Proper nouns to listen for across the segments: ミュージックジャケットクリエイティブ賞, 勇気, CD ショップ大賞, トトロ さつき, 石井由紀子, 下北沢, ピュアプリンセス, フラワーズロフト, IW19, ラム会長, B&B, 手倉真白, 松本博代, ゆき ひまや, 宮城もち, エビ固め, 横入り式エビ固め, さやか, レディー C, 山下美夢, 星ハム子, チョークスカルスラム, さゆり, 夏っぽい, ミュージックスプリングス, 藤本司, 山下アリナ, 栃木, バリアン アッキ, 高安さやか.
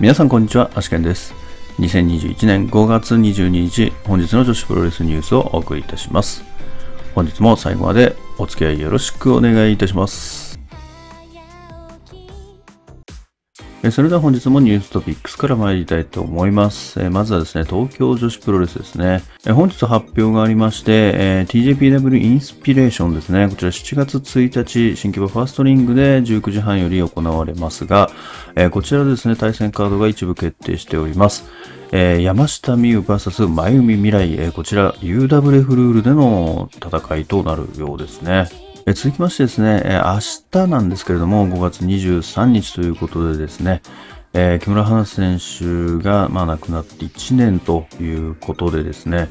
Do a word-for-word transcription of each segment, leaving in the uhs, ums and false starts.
皆さんこんにちは、あしけんです。にせんにじゅういちねんごがつにじゅうににち、本日の女子プロレスニュースをお送りいたします。本日も最後までお付き合いよろしくお願いいたします。えそれでは本日もニューストピックスから参りたいと思います。えまずはですね、東京女子プロレスですね。え本日発表がありまして、えー、ティージェーピーダブリュー インスピレーションですね。こちらしちがつついたち、新木場ファーストリングでじゅうくじはんより行われますが、えー、こちらですね、対戦カードが一部決定しております。えー、山下美夢 ブイエス 真由美未来、えー、こちら ユーダブリューエフ ルールでの戦いとなるようですね。えー、続きましてですね、えー、明日なんですけれどもごがつにじゅうさんにちということでですね、えー、木村花選手が、まあ、亡くなっていちねんということでですね、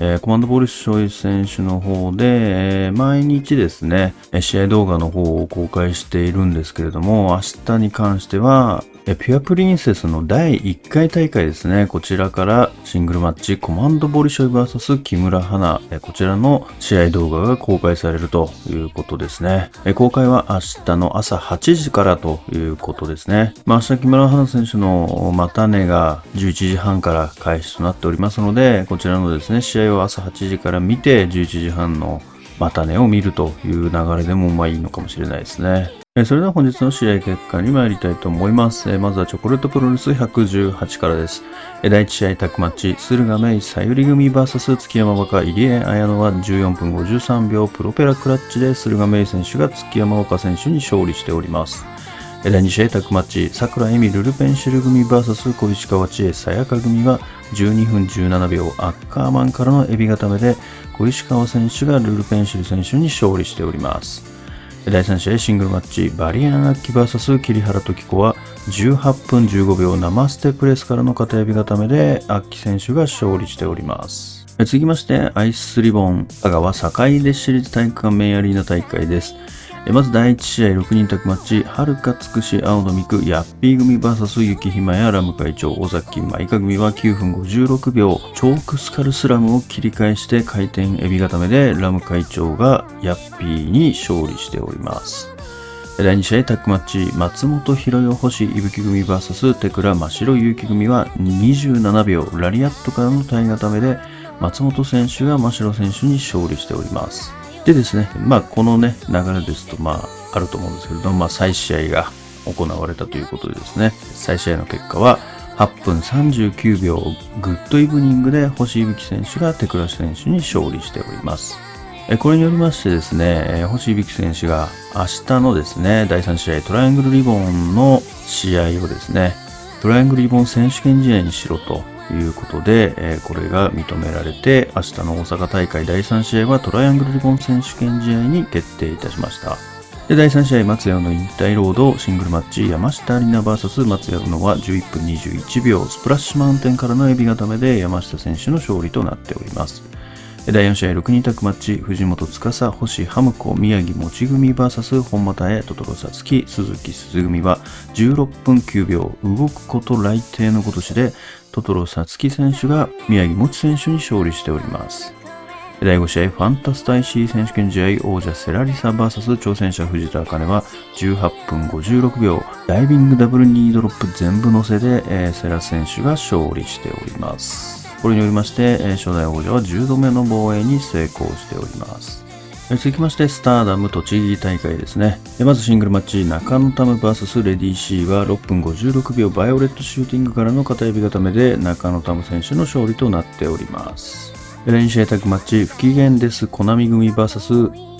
えー、コマンドボールショイ選手の方で、えー、毎日ですね、試合動画の方を公開しているんですけれども、明日に関してはピュアプリンセスのだいいっかい大会ですね。こちらからシングルマッチコマンドボリショイ ブイエス 木村花、こちらの試合動画が公開されるということですね。公開は明日の朝はちじからということですね。まあ、明日木村花選手の股根がじゅういちじはんから開始となっておりますので、こちらのですね試合を朝はちじから見てじゅういちじはんの股根を見るという流れでもまあいいのかもしれないですね。それでは本日の試合結果に参りたいと思います。まずはチョコレートプロレスひゃくじゅうはちからです。だいいち試合タッグマッチ、駿河芽衣さゆり組 ブイエス 月山若入江彩乃はじゅうよんぷんごじゅうさんびょうプロペラクラッチで駿河芽衣選手が月山若選手に勝利しております。だいに試合タッグマッチ、桜恵美ルルペンシル組 ブイエス 小石川千恵さやか組はじゅうにふんじゅうななびょうアッカーマンからのエビ固めで小石川選手がルルペンシル選手に勝利しております。だいさん試合シングルマッチ、バリアンアッキ ブイエス 桐原時子はじゅうはっぷんじゅうごびょう生ステプレスからの片指固めでアッキ選手が勝利しております。続きましてアイスリボン香川堺で市立体育館メインアリーナ大会です。まずだいいち試合ろくにんタッグマッチ、はるかつくし青野美久ヤッピー組 ブイエス ゆきひまやラム会長尾崎舞香組はきゅうふんごじゅうろくびょうチョークスカルスラムを切り返して回転エビ固めでラム会長がヤッピーに勝利しております。だいに試合タッグマッチ、松本博代星伊吹組 ブイエス 手倉真白勇気組はにじゅうななびょうラリアットからの体固めで松本選手が真白選手に勝利しております。でですね、まあ、この、ね、流れですと、まあ、あると思うんですけれども、まあ、再試合が行われたということでですね、再試合の結果ははっぷんさんじゅうきゅうびょうグッドイブニングで星伊吹選手が手倉選手に勝利しております。これによりましてですね、星伊吹選手が明日のですねだいさん試合トライアングルリボンの試合をですねトライアングルリボン選手権試合にしろということで、えー、これが認められて明日の大阪大会だいさん試合はトライアングルリボン選手権試合に決定いたしました。でだいさん試合松屋の引退ロードシングルマッチ、山下アリナ ブイエス 松屋のはじゅういっぷんにじゅういちびょうスプラッシュマウンテンからのエビ固めで山下選手の勝利となっております。だいよん試合ろくにんタッグマッチ、藤本司星ハム子宮城もち組 ブイエス 本間へトトロさつき鈴木鈴組はじゅうろっぷんきゅうびょう動くこと来定のことしでトトロさつき選手が宮城もち選手に勝利しております。だいご試合ファンタスタ アイシー 選手権試合王者セラリサ ブイエス 挑戦者藤田茜はじゅうはっぷんごじゅうろくびょうダイビングダブルニードロップ全部乗せで、えー、セラ選手が勝利しております。これによりまして、初代王者はじゅうどめの防衛に成功しております。続きまして、スターダム栃木大会ですね。まずシングルマッチ、中野タム ブイエス レディー C はろっぷんごじゅうろくびょうバイオレットシューティングからの片指固めで中野タム選手の勝利となっております。だいに試合タッグマッチ、不機嫌ですコナミ組 ブイエス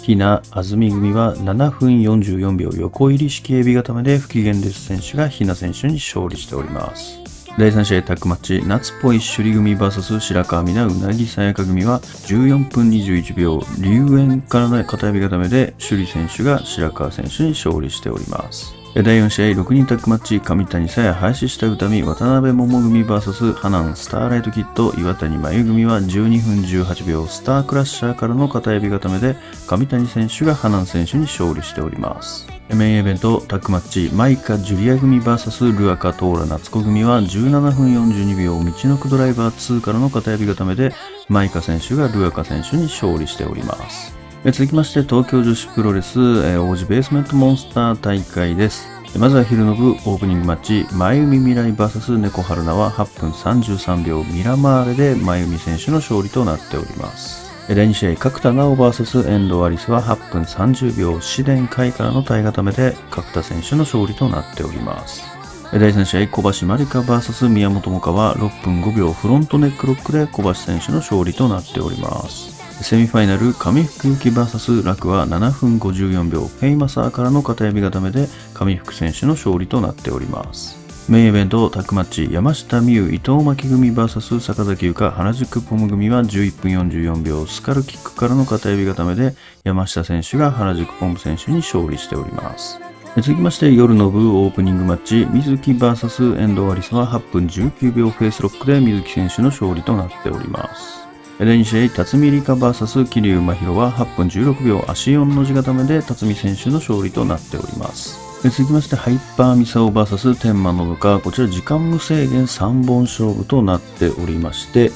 ひなあずみ組はななふんよんじゅうよんびょう横入り式エビ固めで不機嫌です選手がひな選手に勝利しております。だいさん試合タッグマッチ、夏っぽい首里組 ブイエス 白川美奈うなぎさやか組はじゅうよんぷんにじゅういちびょう龍炎からの片指固めで首里選手が白川選手に勝利しております。だいよん試合ろくにんタッグマッチ、上谷さや林下歌美渡辺桃組 ブイエス ハナンスターライトキッド岩谷真由組はじゅうにふんじゅうはちびょうスタークラッシャーからの片指固めで上谷選手がハナン選手に勝利しております。メインイベントタッグマッチ、マイカ・ジュリア組 ブイエス ルアカ・トーラ・ナツコ組はじゅうななふんよんじゅうにびょうみちのくドライバーにからの片指固めでマイカ選手がルアカ選手に勝利しております。続きまして東京女子プロレス王子ベースメントモンスター大会です。まずは昼の部オープニングマッチ、真由美未来 ブイエス 猫春菜ははっぷんさんじゅうさんびょうミラマーレで真由美選手の勝利となっております。だいに試合、角田直 ブイエス 遠藤アリスははっぷんさんじゅうびょう紫電海からの体固めで角田選手の勝利となっております。だいさん試合、小橋まりか ブイエス 宮本萌歌はろっぷんごびょうフロントネックロックで小橋選手の勝利となっております。セミファイナル、上福由紀 ブイエス 楽はななふんごじゅうよんびょうフェイマサーからの片指固めで上福選手の勝利となっております。メインイベントタッグマッチ、山下美優伊藤真希組 ブイエス 坂崎優香原宿ポム組はじゅういっぷんよんじゅうよんびょうスカルキックからの片指固めで山下選手が原宿ポム選手に勝利しております。続きまして、夜の部オープニングマッチ、水木 ブイエス 遠藤アリスははっぷんじゅうきゅうびょうフェイスロックで水木選手の勝利となっております。だいに試合、辰巳梨花 ブイエス 桐生真宙ははっぷんじゅうろくびょう足よんの字固めで辰巳選手の勝利となっております。続きまして、ハイパーミサオ ブイエス 天満のどか、こちら時間無制限さんぼんしょうぶとなっておりまして、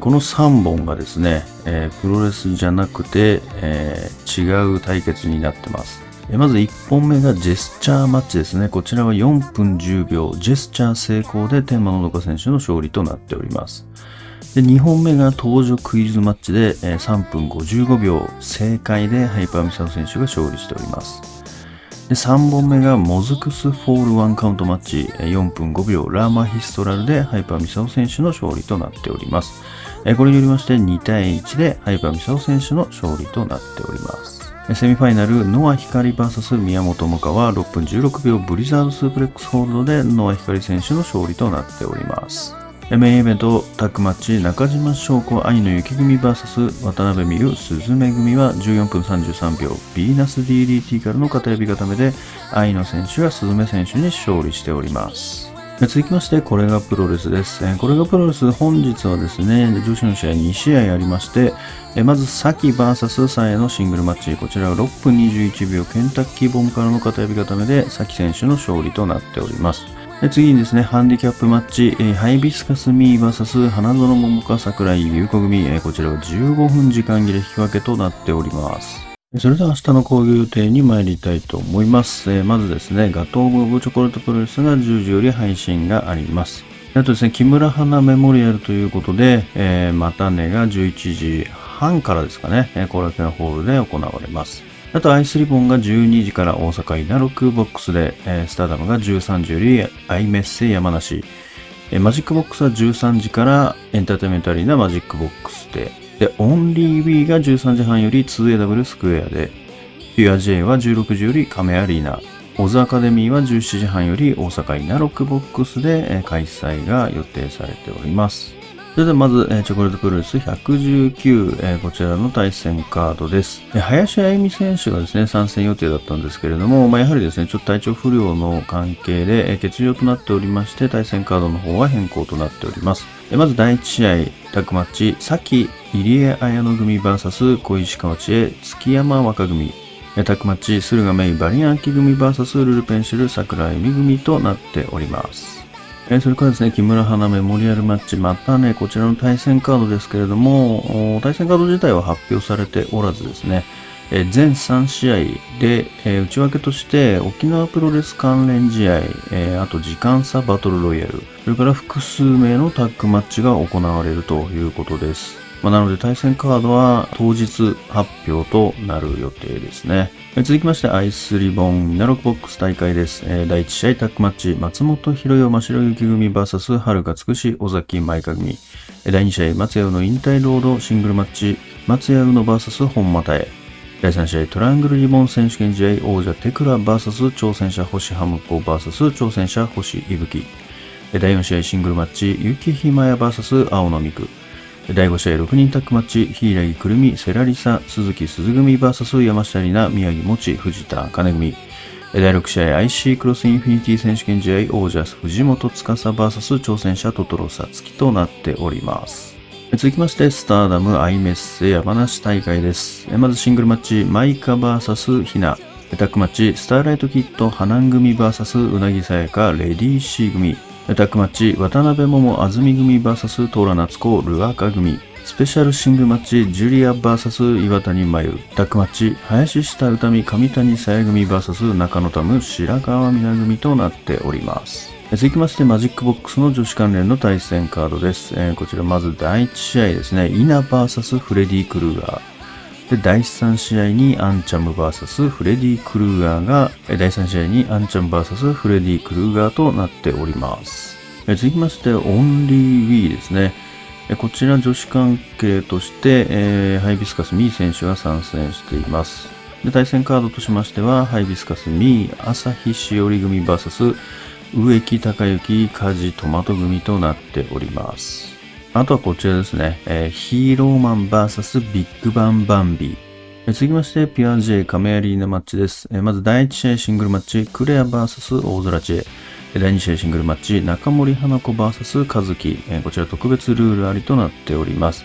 このさんぼんがですね、プロレスじゃなくて違う対決になってます。まずいっぽんめがジェスチャーマッチですね。こちらはよんぷんじゅうびょうジェスチャー成功で天満のどか選手の勝利となっております。で、にほんめが登場クイズマッチでさんぷんごじゅうごびょう正解でハイパーミサオ選手が勝利しております。で、さんぼんめがモズクスフォールワンカウントマッチよんぷんごびょうラーマヒストラルでハイパーミサオ選手の勝利となっております。これによりましてにたいいちでハイパーミサオ選手の勝利となっております。セミファイナル、ノアヒカリ ブイエス 宮本萌歌はろっぷんじゅうろくびょうブリザードスープレックスホールドでノアヒカリ選手の勝利となっております。メインイベントタッグマッチ、中島翔子愛の雪組 ブイエス 渡辺美優鈴芽組はじゅうよんぷんさんじゅうさんびょうビーナス ディーディーティー からの片指固めで愛の選手が鈴芽選手に勝利しております。続きまして、これがプロレスです。これがプロレス、本日はですね、女子の試合にしあいありまして、まずサキ ブイエス サエのシングルマッチ、こちらはろっぷんにじゅういちびょうケンタッキーボムからの片指固めでサキ選手の勝利となっております。次にですね、ハンディキャップマッチ、えー、ハイビスカスミー ブイエス 花園桃花桜井優子組、えー、こちらはじゅうごふん時間切れ引き分けとなっております。それでは明日の興行予定に参りたいと思います。えー、まずですね、ガトーブ・オブ・チョコレートプロレスがじゅうじより配信があります。あとですね、木村花メモリアルということで、えー、またねがじゅういちじはんからですかね、後楽園ホールで行われます。あとアイスリボンがじゅうにじから大阪稲ロックボックスで、えー、スターダムがじゅうさんじよりアイメッセ山梨、えー、マジックボックスはじゅうさんじからエンターテイメントアリーナマジックボックスで、でオンリー B がじゅうさんじはんより ツーエーダブリュー スクエアで、ピュア J はじゅうろくじより亀アリーナ、オズアカデミーはじゅうしちじはんより大阪稲ロックボックスで、えー、開催が予定されております。それではまず、えー、チョコレートプロレスひゃくじゅうきゅう、えー、こちらの対戦カードです。えー、林あゆみ選手がですね、参戦予定だったんですけれども、まあ、やはりですね、ちょっと体調不良の関係で、えー、欠場となっておりまして、対戦カードの方は変更となっております。えー、まずだいいち試合、タッグマッチ、さき入江彩乃組 ブイエス 小石川千恵、月山若組、えー、タッグマッチ、駿河メイバリンアキ組 ブイエス ルルペンシル桜井美組となっております。それからですね、木村花メモリアルマッチ、またね、こちらの対戦カードですけれども、対戦カード自体は発表されておらずですね、全さん試合で内訳として沖縄プロレス関連試合、あと時間差バトルロイヤル、それから複数名のタッグマッチが行われるということです。まあ、なので対戦カードは当日発表となる予定ですね。続きまして、アイスリボンミナロックボックス大会です。えー、だいいち試合タッグマッチ、松本博代真白雪組 ブイエス はるかつくし尾崎舞香組、だいに試合松屋の引退ロードシングルマッチ松屋の ブイエス 本又へ、だいさん試合トライアングルリボン選手権試合王者テクラ ブイエス 挑戦者星ハムコ ブイエス 挑戦者星いぶき、だいよん試合シングルマッチ雪ひまや ブイエス 青野美久、だいご試合ろくにんタッグマッチ、柊くるみ、セラリサ、鈴木鈴組 ブイエス 山下里奈、宮城もち、藤田茜組。だいろく試合 アイシー クロスインフィニティ選手権試合王者藤本司 ブイエス 挑戦者トトロサツキとなっております。続きまして、スターダムアイメッセ山梨大会です。まずシングルマッチ、マイカ ブイエス ひな。タッグマッチ、スターライトキッド、ハナン組 ブイエス うなぎさやか、レディー C 組。タッグマッチ、渡辺桃、安住組 ブイエス トーラ夏子、ルアカ組。スペシャルシングマッチ、ジュリア ブイエス 岩谷真由。タッグマッチ、林下宇多美、上谷さや組 ブイエス 中野タム、白川みな組となっております。続きまして、マジックボックスの女子関連の対戦カードです。えー、こちらまずだいいち試合ですね、イナ ブイエス フレディ・クルーガーで、だいさん試合にアンチャム ブイエス フレディ・クルーガーが、だいさん試合にアンチャム ブイエス フレディ・クルーガーとなっております。え続きまして、オンリー ウィー ですね。えこちら女子関係として、えー、ハイビスカス・ミー選手が参戦しています。で対戦カードとしましては、ハイビスカス・ミー、朝日しおり組 ブイエス 植木隆之、梶トマト組となっております。あとはこちらですね、えー、ヒーローマン ブイエス ビッグバンバンビー。続きまして、ピュア J 亀アリーナマッチです。えー、まずだいいち試合シングルマッチ、クレア ブイエス 大空知恵。だいに試合シングルマッチ、中森花子 ブイエス 和樹。えー、こちら特別ルールありとなっております。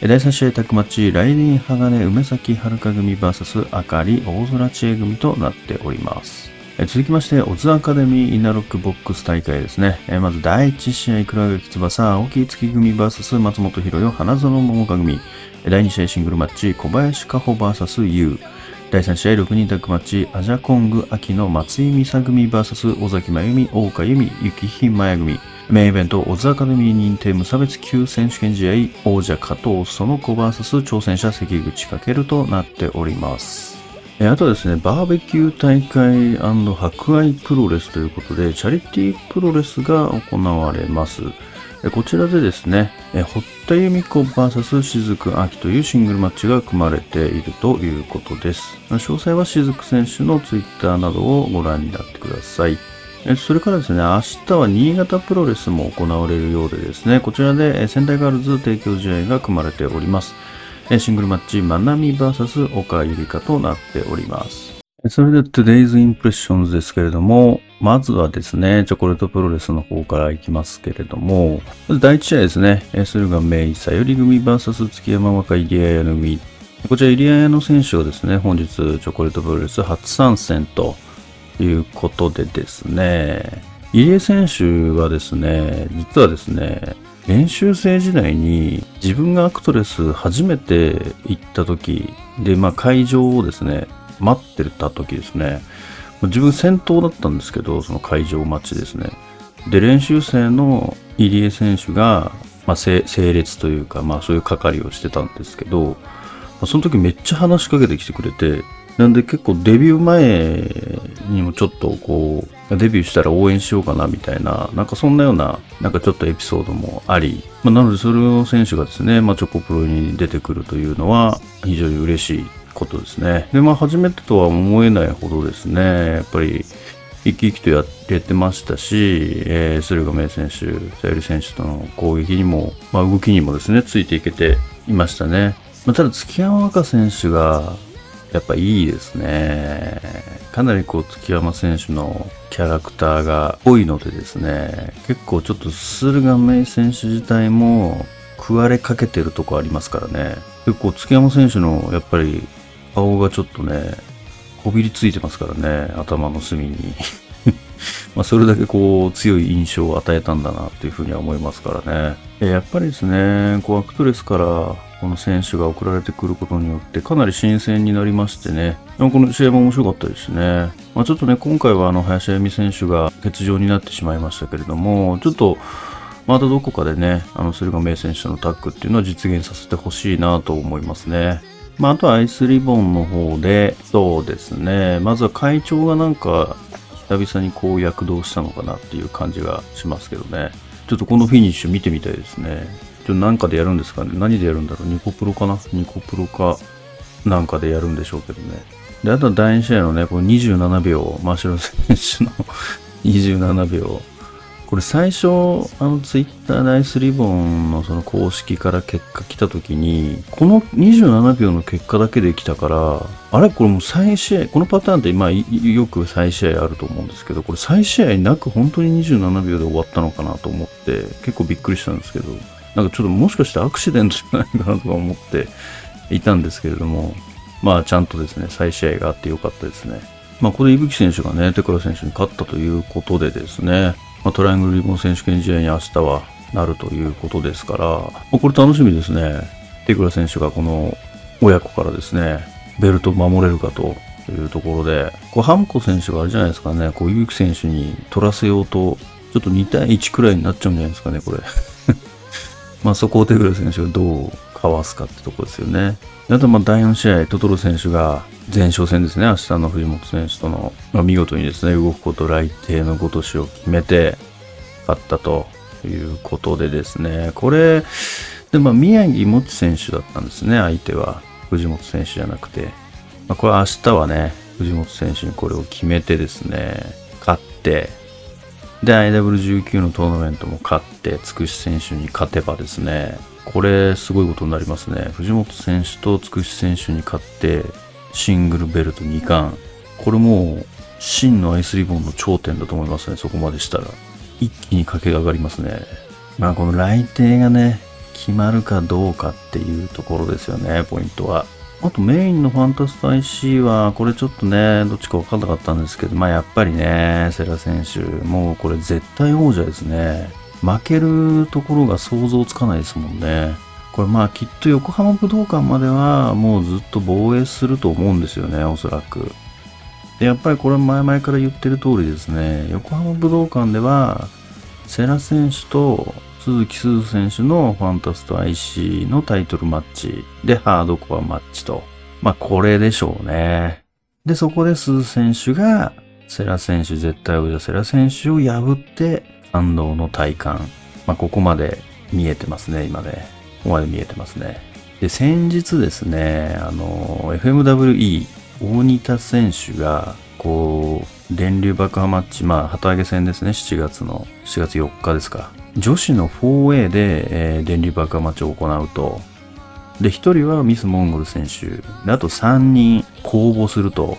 えー、だいさん試合タッグマッチ、ライディン鋼梅崎遥組 ブイエス あかり大空知恵組となっております。続きまして、オズアカデミーイナロックボックス大会ですね。えー、まずだいいち試合、倉垣翼、青木月組 ブイエス 松本博代、花園桃花組。だいに試合シングルマッチ、小林加穂 ブイエス 優。だいさん試合ろく人タッグマッチ、アジャコング秋の松井美沙組 ブイエス 尾崎真由美、大岡由美、幸姫真矢組。メインイベント、オズアカデミー認定無差別級選手権試合、王者加藤園子 ブイエス 挑戦者関口翔となっております。あとはですね、バーベキュー大会&博愛プロレスということで、チャリティープロレスが行われます。こちらでですね、堀田由美子 ブイエス 雫明というシングルマッチが組まれているということです。詳細は雫選手のツイッターなどをご覧になってください。それからですね、明日は新潟プロレスも行われるようでですね、こちらで仙台ガールズ提供試合が組まれております。シングルマッチ、まなみ ブイエス 岡ゆりかとなっております。それでは Today's Impressions ですけれども、まずはですね、チョコレートプロレスの方からいきますけれども、だいいち試合ですね、駿河芽衣さより組 ブイエス 月山若入谷綾組。こちら入谷綾の選手はですね、本日チョコレートプロレス初参戦ということでですね、入江選手はですね、実はですね、練習生時代に自分がアクトレス初めて行った時で、まあ会場をですね、待ってた時ですね、自分先頭だったんですけど、その会場待ちですね。で、練習生の入江選手が、まあ整列というか、まあそういう係をしてたんですけど、その時めっちゃ話しかけてきてくれて、なんで結構デビュー前にもちょっとこうデビューしたら応援しようかなみたいな、なんかそんなようななんかちょっとエピソードもあり、まあ、なのでそれを選手がですね、まあ、チョコプロに出てくるというのは非常に嬉しいことですね。で、まあ初めてとは思えないほどですね、やっぱり生き生きとやれてましたし、えー、駿河芽衣選手、さゆり選手との攻撃にも、まあ、動きにもですねついていけていましたね。まあ、ただ月山若選手がやっぱいいですね。かなりこう月山選手のキャラクターが多いのでですね、結構ちょっと駿河芽衣選手自体も食われかけてるとこありますからね。結構月山選手のやっぱり顔がちょっとねこびりついてますからね、頭の隅にまあそれだけこう強い印象を与えたんだなっていうふうには思いますからね。やっぱりですね、こうアクトレスからこの選手が送られてくることによってかなり新鮮になりましてね、この試合も面白かったですね。まあ、ちょっとね、今回はあの林あゆみ選手が欠場になってしまいましたけれども、ちょっとまたどこかでね、あの駿河芽衣選手のタッグっていうのは実現させてほしいなと思いますね。まあ、あとはアイスリボンの方で、そうですね、まずは会長がなんか久々にこう躍動したのかなっていう感じがしますけどね。ちょっとこのフィニッシュ見てみたいですね。何かでやるんですかね。何でやるんだろう。ニコプロかな。ニコプロかなんかでやるんでしょうけどね。で、あとはだいに試合のね、このにじゅうななびょう、マシュロ選手のにじゅうななびょう。これ最初、あのツイッターでアイスリボンのその公式から結果来た時に、このにじゅうななびょうの結果だけで来たから、あれこれもう再試合、このパターンって、まあよく再試合あると思うんですけど、これ再試合なく本当ににじゅうななびょうで終わったのかなと思って、結構びっくりしたんですけど、なんかちょっともしかしてアクシデントじゃないかなとか思っていたんですけれども、まあちゃんとですね、再試合があってよかったですね。まあここで伊吹選手がね、手倉選手に勝ったということでですね、まあ、トライアングルリボン選手権試合に明日はなるということですから、まあ、これ楽しみですね。手倉選手がこの親子からですねベルトを守れるかというところで、こうハムコ選手があれじゃないですかね、こうゆうき選手に取らせようとちょっとに対いちくらいになっちゃうんじゃないですかねこれまあそこを手倉選手がどうかわすかってところですよね。あとまあだいよん試合、トトロ選手が前哨戦ですね、明日の藤本選手との、まあ、見事にですね動くこと来帝のごとしを決めて勝ったということでですね、これでまあ宮城もち選手だったんですね、相手は藤本選手じゃなくて、まあ、これは明日はね藤本選手にこれを決めてですね勝って、で アイダブリューじゅうきゅう のトーナメントも勝ってつくし選手に勝てばですね、これすごいことになりますね。藤本選手とつくし選手に勝ってシングルベルトに冠、これもう真のアイスリボンの頂点だと思いますね。そこまでしたら一気に駆け上がりますね。まあこの来帝がね決まるかどうかっていうところですよね、ポイントは。あとメインのファンタスタ アイシー はこれちょっとねどっちか分かんなかったんですけど、まあやっぱりね世良選手もうこれ絶対王者ですね。負けるところが想像つかないですもんね。これまあきっと横浜武道館まではもうずっと防衛すると思うんですよね、おそらく。でやっぱりこれは前々から言ってる通りですね、横浜武道館では世良選手と鈴木鈴選手のファンタスト アイシー のタイトルマッチでハードコアマッチと、まあこれでしょうね。でそこで鈴選手が世良選手絶対王者世良選手を破って感動の体感、まあここまで見えてますね今ね。ここまで見えてますね。で先日ですね、あの エフエムダブリューイー 大仁田選手がこう電流爆破マッチ、まあ旗揚げ戦ですね、しちがつのしちがつよっかですか、女子の フォーエー で、えー、電流爆破マッチを行うと。でひとりはミスモンゴル選手で、あとさんにん公募すると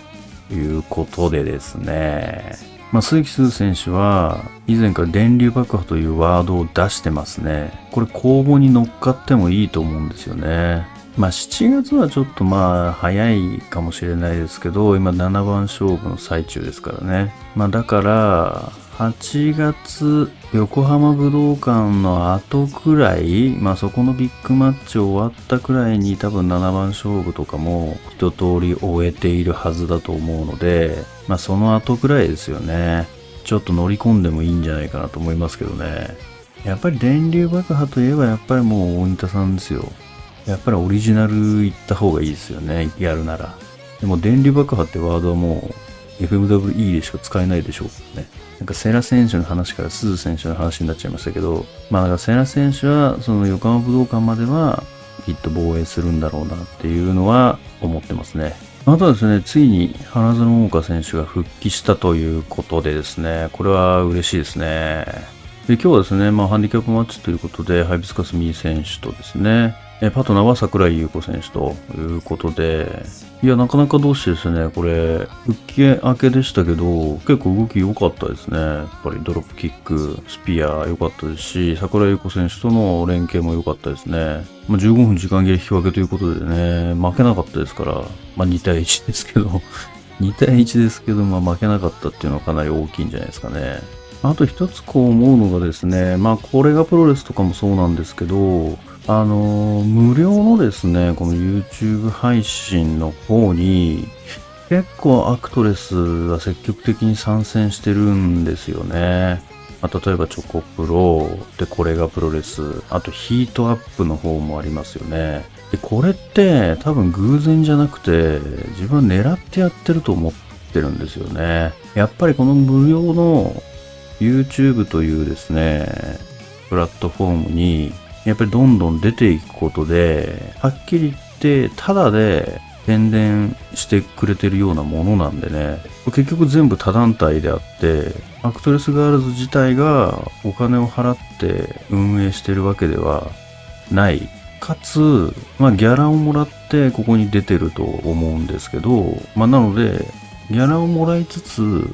いうことでですね、まあ、鈴木鈴選手は以前から電流爆破というワードを出してますね。これ公募に乗っかってもいいと思うんですよね。まあしちがつはちょっとまあ早いかもしれないですけど、今ななばん勝負の最中ですからね。まあだからはちがつ横浜武道館の後くらい、まあそこのビッグマッチ終わったくらいに多分ななばん勝負とかも一通り終えているはずだと思うので、まあその後くらいですよね。ちょっと乗り込んでもいいんじゃないかなと思いますけどね。やっぱり電流爆破といえばやっぱりもう大仁田さんですよ。やっぱりオリジナル行った方がいいですよね、やるなら。でも電流爆破ってワードはもう エフエムダブリューイー でしか使えないでしょうね。なんか世良選手の話から鈴選手の話になっちゃいましたけど、まあだから世良選手はその横浜武道館まではきっと防衛するんだろうなっていうのは思ってますね。あとはですね、ついに花園桃佳選手が復帰したということでですね、これは嬉しいですね。で今日はですね、まあハンディキャップマッチということでハイビスカスミー選手とですね、えパートナーは櫻井優子選手ということで、いやなかなか同士ですね。これ復帰明けでしたけど結構動き良かったですね。やっぱりドロップキックスピア良かったですし、櫻井優子選手との連携も良かったですね、まあ、じゅうごふん時間切れ引き分けということでね、負けなかったですから、まあ、に対いちですけどに対いちですけど、まあ、負けなかったっていうのはかなり大きいんじゃないですかね。あと一つこう思うのがですね、まあこれがプロレスとかもそうなんですけど、あのー、無料のですねこの YouTube 配信の方に結構アクトレスが積極的に参戦してるんですよね、まあ、例えばチョコプロでこれがプロレス、あとヒートアップの方もありますよね。でこれって多分偶然じゃなくて自分は狙ってやってると思ってるんですよね。やっぱりこの無料の YouTube というですねプラットフォームにやっぱりどんどん出ていくことで、はっきり言ってタダで宣伝してくれてるようなものなんでね、結局全部他団体であってアクトレスガールズ自体がお金を払って運営してるわけではない、かつ、まあ、ギャラをもらってここに出てると思うんですけど、まあ、なのでギャラをもらいつつ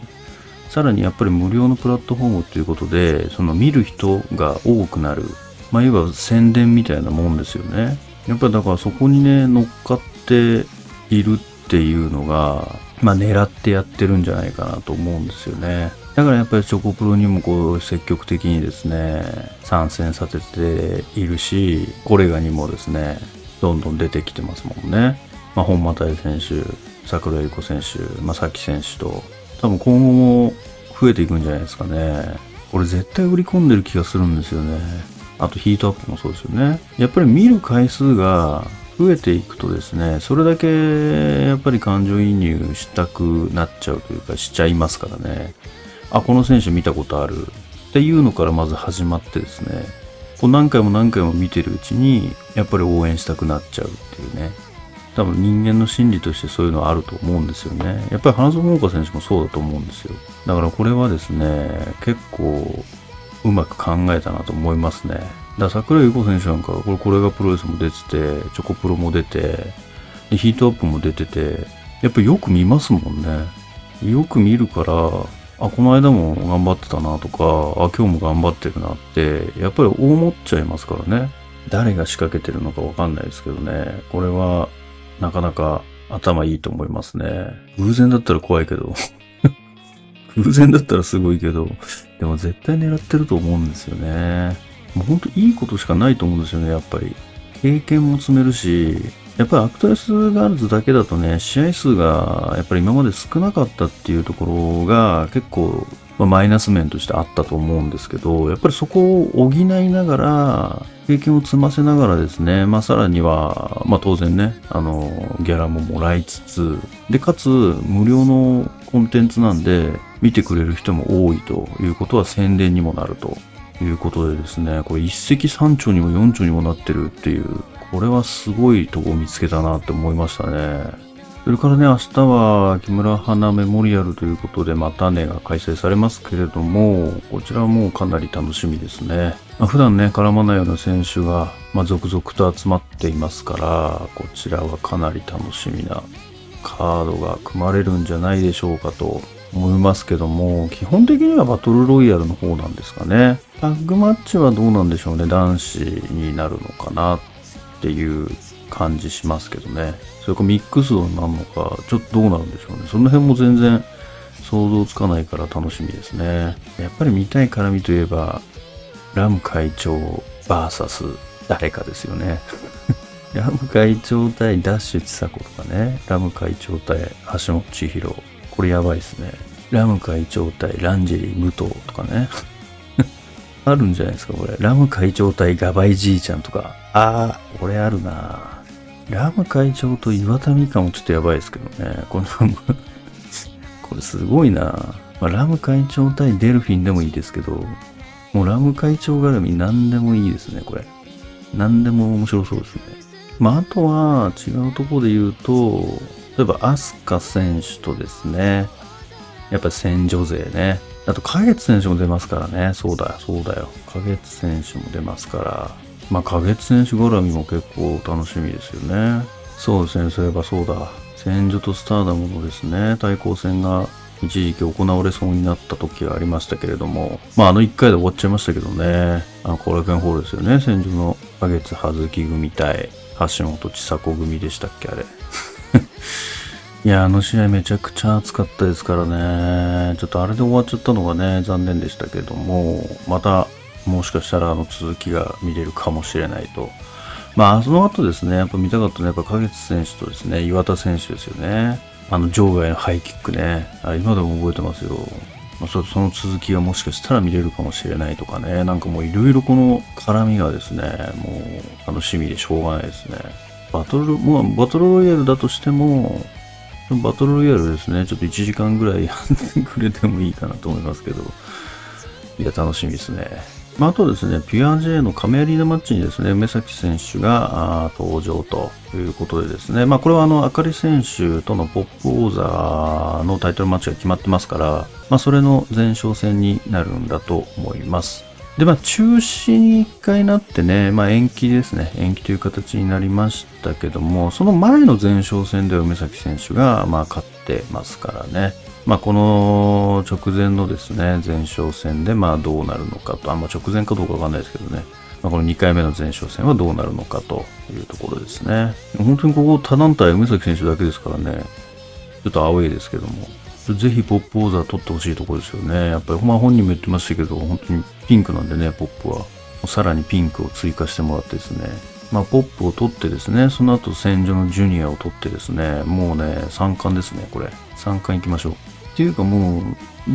さらにやっぱり無料のプラットフォームということでその見る人が多くなる、まあ、いわば宣伝みたいなもんですよね。やっぱりだからそこにね乗っかっているっていうのが、まあ狙ってやってるんじゃないかなと思うんですよね。だからやっぱりチョコプロにもこう積極的にですね参戦させているし、コレガにもですねどんどん出てきてますもんね。まあ、本間大選手、桜井理子選手、正木選手と、多分今後も増えていくんじゃないですかね。これ絶対売り込んでる気がするんですよね。あとヒートアップもそうですよね。やっぱり見る回数が増えていくとですね、それだけやっぱり感情移入したくなっちゃうというか、しちゃいますからね。あ、この選手見たことあるっていうのからまず始まってですね、こう何回も何回も見てるうちにやっぱり応援したくなっちゃうっていうね、多分人間の心理としてそういうのはあると思うんですよね。やっぱり花園岡選手もそうだと思うんですよ。だからこれはですね、結構うまく考えたなと思いますね。だ桜井由子選手なんかはこれ、これがプロレスも出てて、チョコプロも出て、でヒートアップも出てて、やっぱりよく見ますもんね。よく見るから、あ、この間も頑張ってたなとか、あ、今日も頑張ってるなってやっぱり思っちゃいますからね。誰が仕掛けてるのかわかんないですけどね、これはなかなか頭いいと思いますね。偶然だったら怖いけど偶然だったらすごいけど、でも絶対狙ってると思うんですよね。もうほんといいことしかないと思うんですよね。やっぱり経験も積めるし、やっぱりアクトレスガールズだけだとね、試合数がやっぱり今まで少なかったっていうところが結構、まあ、マイナス面としてあったと思うんですけど、やっぱりそこを補いながら、経験を積ませながらですね、まあさらには、まあ当然ね、あの、ギャラももらいつつ、で、かつ無料のコンテンツなんで、見てくれる人も多いということは宣伝にもなるということでですね、これ一石三鳥にも四鳥にもなってるっていう、これはすごいとこ見つけたなって思いましたね。それからね、明日は木村花メモリアルということで、またねが開催されますけれども、こちらもかなり楽しみですね。まあ、普段ね、絡まないような選手が、まあ、続々と集まっていますから、こちらはかなり楽しみなカードが組まれるんじゃないでしょうかと思いますけども、基本的にはバトルロイヤルの方なんですかね。タッグマッチはどうなんでしょうね。男子になるのかなっていう感じしますけどね。それかミックスになるのか、ちょっとどうなるんでしょうね。その辺も全然想像つかないから楽しみですね。やっぱり見たい絡みといえば、ラム会長 ブイエス 誰かですよねラム会長対ダッシュ千佐子とかね、ラム会長対橋本千尋、これやばいですね。ラム会長対ランジェリー武藤とかねあるんじゃないですかこれ。ラム会長対ガバイじいちゃんとか、あー、これあるな。ラム会長と岩田美香もちょっとやばいですけどね。このこれすごいな。まあ、ラム会長対デルフィンでもいいですけど、もうラム会長絡み何でもいいですね、これ。何でも面白そうですね。まあ、あとは違うところで言うと、例えばアスカ選手とですね、やっぱり戦女勢ね。あと花月選手も出ますからね。そうだよ、そうだよ。花月選手も出ますから。まあ、花月選手絡みも結構楽しみですよね。そうですね、そういえばそうだ。戦場とスターダムのですね、対抗戦が一時期行われそうになった時がありましたけれども、まあ、あのいっかいで終わっちゃいましたけどね。あの、後楽園ホールですよね。戦場の花月葉月組対橋本千佐子組でしたっけ、あれいや、あの試合めちゃくちゃ熱かったですからね。ちょっとあれで終わっちゃったのがね、残念でしたけども、またもしかしたらあの続きが見れるかもしれないと。まあ、その後ですね、やっぱ見たかったのはやっぱ花月選手とですね、岩田選手ですよね。あの場外のハイキックね、あ、今でも覚えてますよ。まあ、そ, その続きがもしかしたら見れるかもしれないとかね、なんかもういろいろこの絡みがですね、もう楽しみでしょうがないですね。バトル、まあ、バトルロイヤルだとしても、バトルロイヤルですね、ちょっといちじかんぐらいやってくれてもいいかなと思いますけど、いや、楽しみですね。まあ、あとですね、ピュア J の亀有アリーナマッチにですね、梅崎選手が登場ということでですね、まあ、これはあの、あかり選手とのポップ王座のタイトルマッチが決まってますから、まあ、それの前哨戦になるんだと思います。で、まあ、中止に一回なってね、まあ、延期ですね、延期という形になりましたけども、その前の前哨戦では梅崎選手が、まあ、勝ってますからね。まあ、この直前のですね、前哨戦でまあどうなるのかと、あんま直前かどうかわかんないですけどね、まあ、このにかいめの前哨戦はどうなるのかというところですね。本当にここ他団体梅崎選手だけですからね、ちょっとアウェーですけども、ぜひポップ王座取ってほしいところですよね。やっぱり、まあ、本人も言ってましたけど、本当にピンクなんでね、ポップはさらにピンクを追加してもらってですね、まあ、ポップを取ってですね、その後戦場のジュニアを取ってですね、もうねさん冠ですね、これさん冠いきましょうっていうか、もう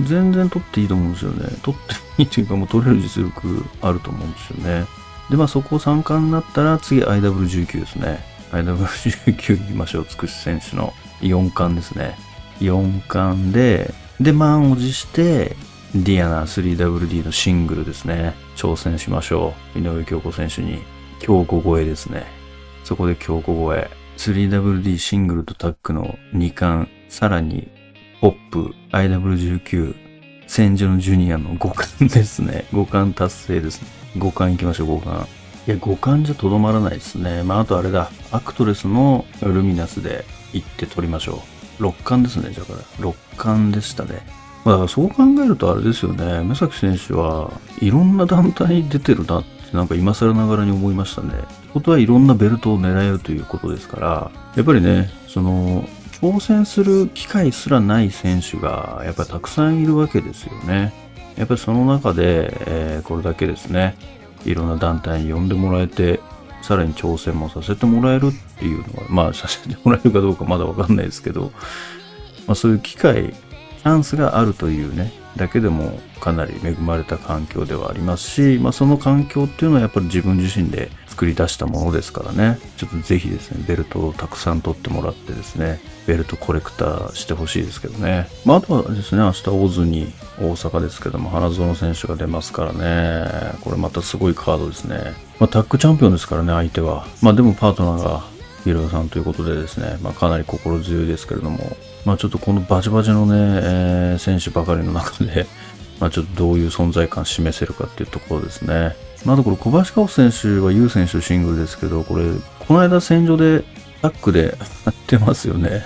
全然取っていいと思うんですよね。取っていいというか、もう取れる実力あると思うんですよね。でまあそこさん冠になったら次 アイダブリューじゅうきゅう ですね。 アイダブリューじゅうきゅう いきましょう。つくし選手のよん冠ですね。よん冠でで満を持してディアナ スリーダブリューディー のシングルですね、挑戦しましょう。井上京子選手に強固超えですね。そこで強固超え スリーダブリューディー シングルとタッグのに冠、さらにポップ アイダブリューじゅうきゅう 戦場のジュニアのご冠ですね。ご冠達成ですね。ご冠いきましょう。ご冠、いやご冠じゃとどまらないですね。まああとあれだ、アクトレスのルミナスで行って取りましょう。ろっ冠ですね。じゃあこれろっ冠でしたね。まあだからそう考えるとあれですよね、目崎選手はいろんな団体出てるなってなんか今更ながらに思いましたね。ってことはいろんなベルトを狙えるということですから、やっぱりね、その挑戦する機会すらない選手がやっぱりたくさんいるわけですよね。やっぱりその中で、えー、これだけですね、いろんな団体に呼んでもらえて、さらに挑戦もさせてもらえるっていうのは、まあさせてもらえるかどうかまだわかんないですけど、まあそういう機会チャンスがあるというねだけでもかなり恵まれた環境ではありますし、まあ、その環境っていうのはやっぱり自分自身で作り出したものですからね、ちょっとぜひですねベルトをたくさん取ってもらってですね、ベルトコレクターしてほしいですけどね。まあ、あとはですね、明日大津に大阪ですけども花園選手が出ますからね、これまたすごいカードですね。まあ、タッグチャンピオンですからね相手は、まあでもパートナーがヒロさんということでですね、まあ、かなり心強いですけれども、まあ、ちょっとこのバチバチのね、えー、選手ばかりの中でまあちょっとどういう存在感を示せるかっていうところですね。まあ、あとこれ小林香穂選手はユー選手シングルですけど、これこの間戦場でタッグでやってますよね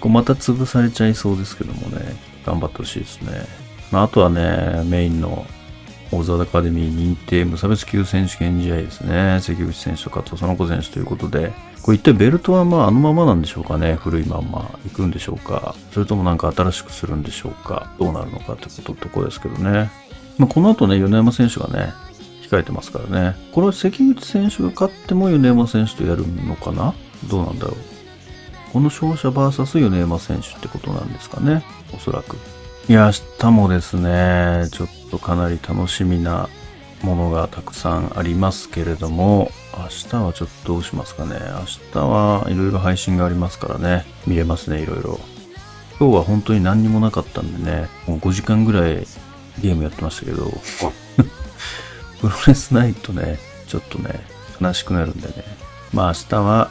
こうまた潰されちゃいそうですけどもね、頑張ってほしいですね。まあ、あとはねメインの大沢アカデミー認定無差別級選手権試合ですね、関口選手と加藤園子選手ということで、これ一体ベルトはまああのままなんでしょうかね、古いまんまいくんでしょうか、それともなんか新しくするんでしょうか、どうなるのかってこととこですけどね。まあ、この後ね米山選手がね控えてますからね、これは関口選手が勝っても米山選手とやるのかな、どうなんだろう、この勝者 ブイエス 米山選手ってことなんですかね、おそらく。いや明日もですねちょっとかなり楽しみなものがたくさんありますけれども、明日はちょっとどうしますかね。明日はいろいろ配信がありますからね、見れますねいろいろ。今日は本当に何にもなかったんでね、もうごじかんぐらいゲームやってましたけどプロレスないとねちょっとね悲しくなるんでね、まあ明日は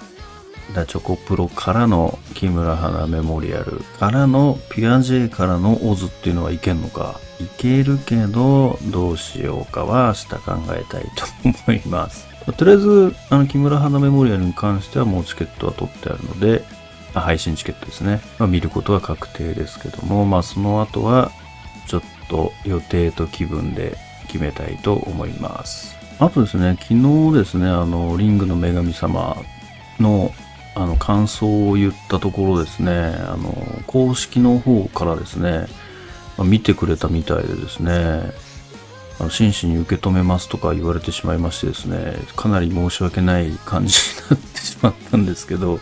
ダチョコプロからの木村花メモリアルからのピアジェからのオズっていうのはいけんのか、いけるけどどうしようかは明日考えたいと思います。とりあえずあの木村花メモリアルに関してはもうチケットは取ってあるので、あ配信チケットですね、まあ、見ることは確定ですけども、まあその後はちょっと予定と気分で決めたいと思います。あとですね昨日ですねあのリングの女神様のあの感想を言ったところですね、あの公式の方からですね、まあ、見てくれたみたいでですね、あの真摯に受け止めますとか言われてしまいましてですね、かなり申し訳ない感じになってしまったんですけど、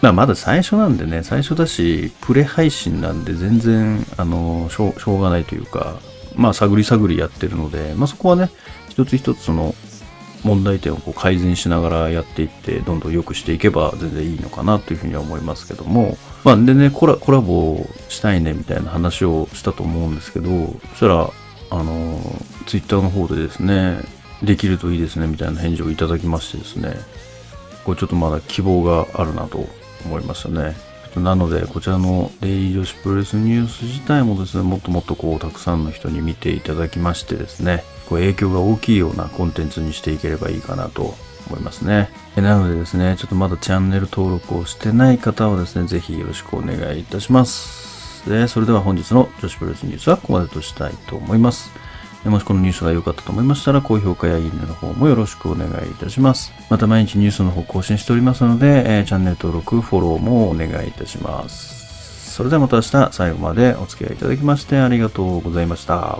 まあ、まだ最初なんでね、最初だしプレ配信なんで全然あのしょう、しょうがないというか、まあ探り探りやってるので、まあ、そこはね一つ一つの問題点をこう改善しながらやっていってどんどん良くしていけば全然いいのかなというふうには思いますけども、まあでねコラ、コラボしたいねみたいな話をしたと思うんですけど、そしたらあのツイッターの方でですねできるといいですねみたいな返事をいただきましてですね、これちょっとまだ希望があるなと思いましたね。なのでこちらのデイリー女子プロレスニュース自体もですねもっともっとこうたくさんの人に見ていただきましてですね、こう影響が大きいようなコンテンツにしていければいいかなと思いますね。なのでですねちょっとまだチャンネル登録をしてない方はですねぜひよろしくお願いいたします。でそれでは本日の女子プロレスニュースはここまでとしたいと思います。もしこのニュースが良かったと思いましたら高評価やいいねの方もよろしくお願いいたします。また毎日ニュースの方更新しておりますので、えー、チャンネル登録フォローもお願いいたします。それではまた明日最後までお付き合いいただきましてありがとうございました。